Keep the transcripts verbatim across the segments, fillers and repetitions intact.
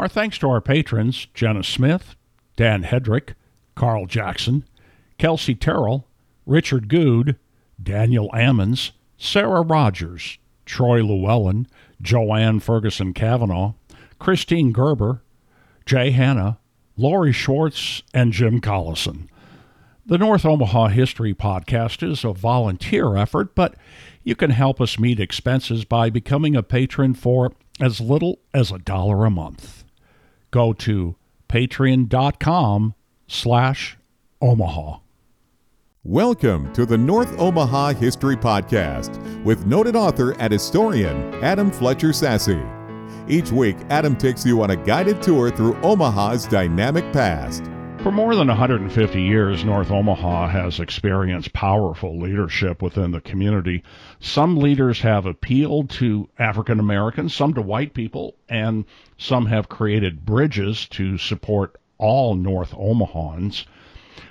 Our thanks to our patrons, Jenna Smith, Dan Hedrick, Carl Jackson, Kelsey Terrell, Richard Good, Daniel Ammons, Sarah Rogers, Troy Llewellyn, Joanne Ferguson-Cavanaugh, Christine Gerber, Jay Hanna, Lori Schwartz, and Jim Collison. The North Omaha History Podcast is a volunteer effort, but you can help us meet expenses by becoming a patron for as little as a dollar a month. Go to patreon.com slash Omaha. Welcome to the North Omaha History Podcast with noted author and historian Adam Fletcher Sasse. Each week, Adam takes you on a guided tour through Omaha's dynamic past. For more than one hundred fifty years, North Omaha has experienced powerful leadership within the community. Some leaders have appealed to African Americans, some to white people, and some have created bridges to support all North Omahans.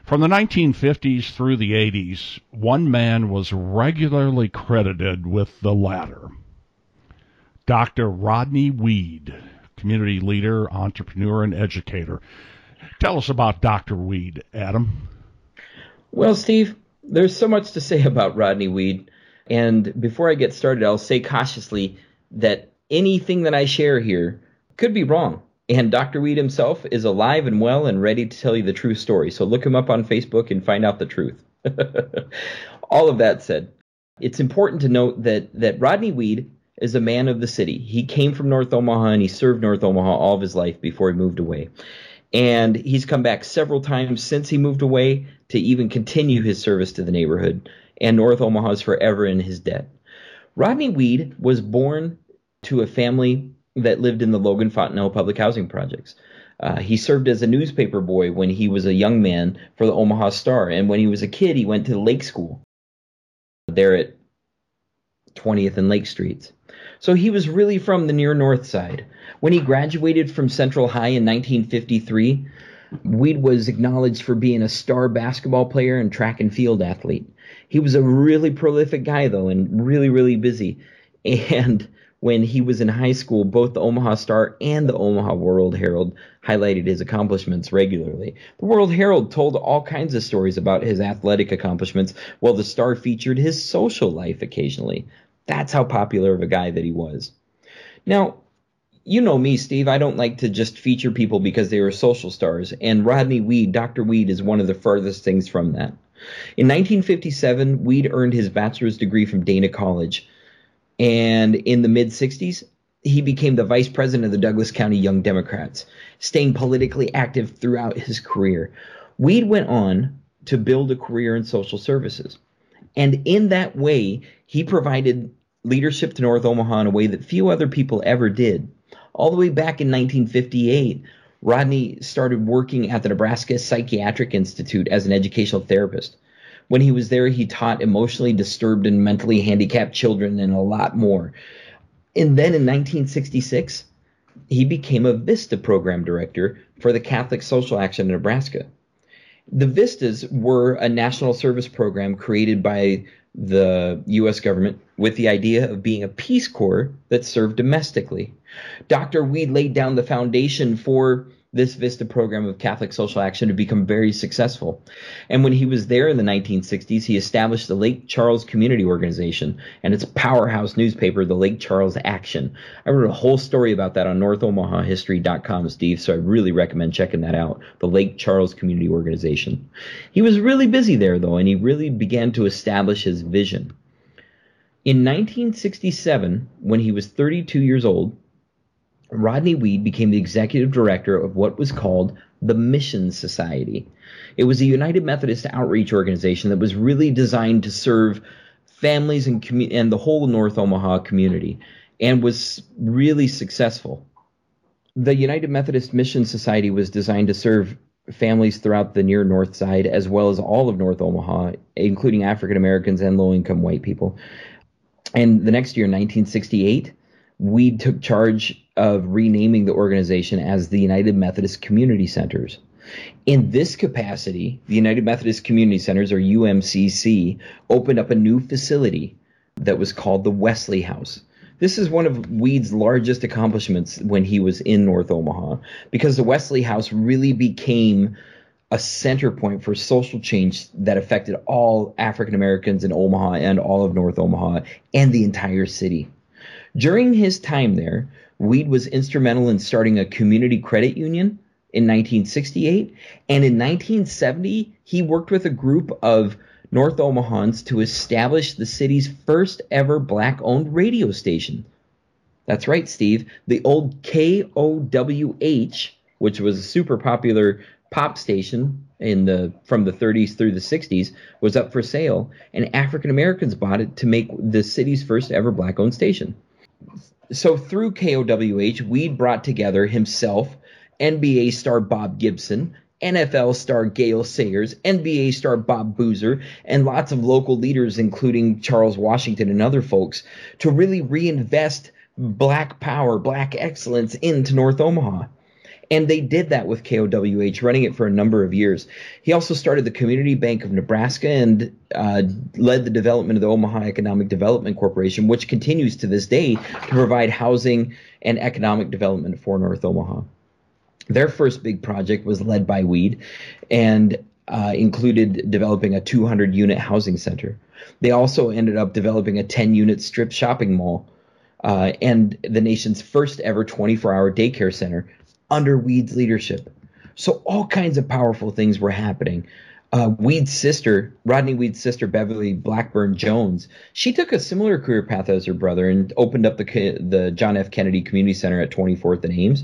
From the nineteen fifties through the eighties, one man was regularly credited with the latter. Doctor Rodney Weed, community leader, entrepreneur, and educator. Tell us about Doctor Weed, Adam. Well, Steve, there's so much to say about Rodney Weed. And before I get started, I'll say cautiously that anything that I share here could be wrong. And Doctor Weed himself is alive and well and ready to tell you the true story. So look him up on Facebook and find out the truth. All of that said, it's important to note that, that Rodney Weed is a man of the city. He came from North Omaha and he served North Omaha all of his life before he moved away. And he's come back several times since he moved away to even continue his service to the neighborhood. And North Omaha is forever in his debt. Rodney Weed was born to a family that lived in the Logan Fontenelle public housing projects. Uh, he served as a newspaper boy when he was a young man for the Omaha Star. And when he was a kid, he went to the Lake School there at twentieth and Lake Streets. So he was really from the near north side. When he graduated from Central High in nineteen fifty-three, Weed was acknowledged for being a star basketball player and track and field athlete. He was a really prolific guy, though, and really, really busy. And when he was in high school, both the Omaha Star and the Omaha World Herald highlighted his accomplishments regularly. The World Herald told all kinds of stories about his athletic accomplishments, while the Star featured his social life occasionally. That's how popular of a guy that he was. Now, you know me, Steve. I don't like to just feature people because they were social stars. And Rodney Weed, Doctor Weed, is one of the furthest things from that. In nineteen fifty-seven, Weed earned his bachelor's degree from Dana College. And in the mid-sixties, he became the vice president of the Douglas County Young Democrats, staying politically active throughout his career. Weed went on to build a career in social services. And in that way, he provided leadership to North Omaha in a way that few other people ever did. All the way back in nineteen fifty-eight, Rodney started working at the Nebraska Psychiatric Institute as an educational therapist. When he was there, he taught emotionally disturbed and mentally handicapped children and a lot more. And then in nineteen sixty-six, he became a VISTA program director for the Catholic Social Action in Nebraska. The VISTAs were a national service program created by the U S government with the idea of being a Peace Corps that served domestically. Doctor Weed laid down the foundation for this VISTA program of Catholic Social Action to become very successful. And when he was there in the nineteen sixties, he established the Lake Charles Community Organization and its powerhouse newspaper, the Lake Charles Action. I wrote a whole story about that on North Omaha History dot com, Steve, so I really recommend checking that out, the Lake Charles Community Organization. He was really busy there, though, and he really began to establish his vision. In nineteen sixty-seven, when he was thirty-two years old, Rodney Weed became the executive director of what was called the Mission Society. It was a United Methodist outreach organization that was really designed to serve families and, commu- and the whole North Omaha community, and was really successful. The United Methodist Mission Society was designed to serve families throughout the near north side, as well as all of North Omaha, including African Americans and low-income white people. And the next year, nineteen sixty-eight, Weed took charge of renaming the organization as the United Methodist Community Centers. In this capacity, the United Methodist Community Centers, or U M C C, opened up a new facility that was called the Wesley House. This is one of Weed's largest accomplishments when he was in North Omaha, because the Wesley House really became a center point for social change that affected all African Americans in Omaha and all of North Omaha and the entire city. During his time there, Weed was instrumental in starting a community credit union in nineteen sixty-eight, and in nineteen seventy, he worked with a group of North Omahans to establish the city's first ever black-owned radio station. That's right, Steve. The old K O W H, which was a super popular pop station in the from the thirties through the sixties, was up for sale, and African Americans bought it to make the city's first ever black-owned station. So through K O W H, Weed brought together himself, N B A star Bob Gibson, N F L star Gale Sayers, N B A star Bob Boozer, and lots of local leaders, including Charles Washington and other folks, to really reinvest black power, black excellence into North Omaha. And they did that with K O W H, running it for a number of years. He also started the Community Bank of Nebraska and uh, led the development of the Omaha Economic Development Corporation, which continues to this day to provide housing and economic development for North Omaha. Their first big project was led by Weed and uh, included developing a two hundred unit housing center. They also ended up developing a ten unit strip shopping mall uh, and the nation's first ever twenty-four hour daycare center under Weed's leadership. So all kinds of powerful things were happening. Uh, Weed's sister, Rodney Weed's sister, Beverly Blackburn Jones, she took a similar career path as her brother and opened up the the John F. Kennedy Community Center at twenty-fourth and Ames.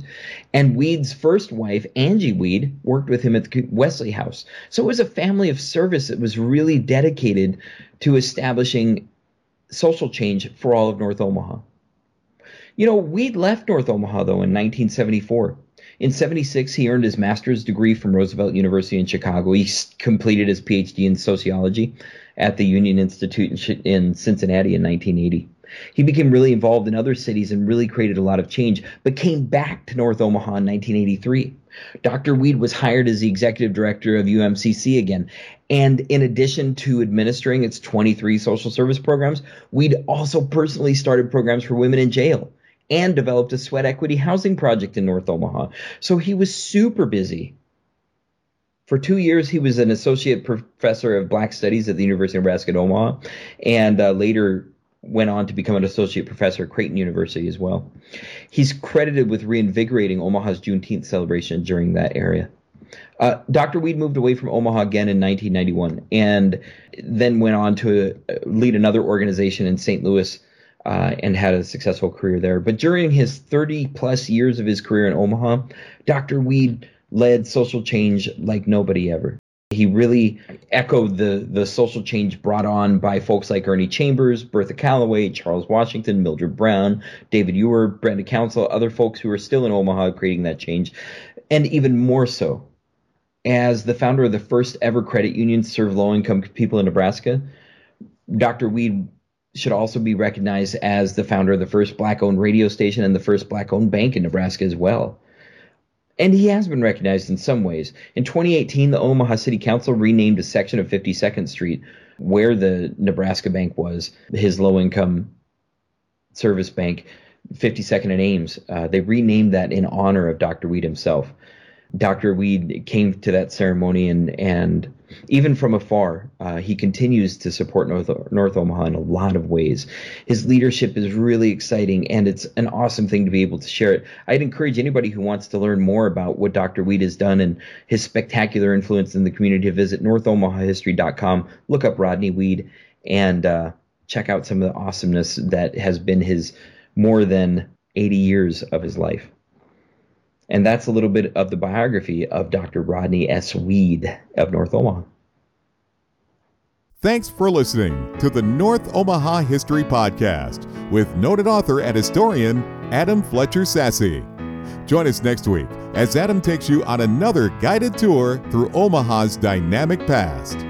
And Weed's first wife, Angie Weed, worked with him at the Wesley House. So it was a family of service that was really dedicated to establishing social change for all of North Omaha. You know, Weed left North Omaha, though, in nineteen seventy-four. In seventy-six, he earned his master's degree from Roosevelt University in Chicago. He completed his P H D in sociology at the Union Institute in Cincinnati in nineteen eighty. He became really involved in other cities and really created a lot of change, but came back to North Omaha in nineteen eighty-three. Doctor Weed was hired as the executive director of U M C C again, and in addition to administering its twenty-three social service programs, Weed also personally started programs for women in jail and developed a sweat equity housing project in North Omaha. So he was super busy. For two years, he was an associate professor of black studies at the University of Nebraska at Omaha, and uh, later went on to become an associate professor at Creighton University as well. He's credited with reinvigorating Omaha's Juneteenth celebration during that era. Uh, Doctor Weed moved away from Omaha again in nineteen ninety-one, and then went on to lead another organization in Saint Louis, Uh, and had a successful career there. But during his thirty plus years of his career in Omaha, Doctor Weed led social change like nobody ever. He really echoed the, the social change brought on by folks like Ernie Chambers, Bertha Calloway, Charles Washington, Mildred Brown, David Ewer, Brenda Council, other folks who are still in Omaha creating that change. And even more so, as the founder of the first ever credit union to serve low-income people in Nebraska, Doctor Weed should also be recognized as the founder of the first black-owned radio station and the first black-owned bank in Nebraska as well. And he has been recognized in some ways. In twenty eighteen, the Omaha City Council renamed a section of fifty-second Street where the Nebraska Bank was, his low-income service bank, fifty-second and Ames. Uh, they renamed that in honor of Doctor Weed himself. Doctor Weed came to that ceremony, and, and even from afar, uh, he continues to support North, North Omaha in a lot of ways. His leadership is really exciting, and it's an awesome thing to be able to share it. I'd encourage anybody who wants to learn more about what Doctor Weed has done and his spectacular influence in the community to visit North Omaha History dot com, look up Rodney Weed, and uh, check out some of the awesomeness that has been his more than eighty years of his life. And that's a little bit of the biography of Doctor Rodney S. Weed of North Omaha. Thanks for listening to the North Omaha History Podcast with noted author and historian Adam Fletcher Sasse. Join us next week as Adam takes you on another guided tour through Omaha's dynamic past.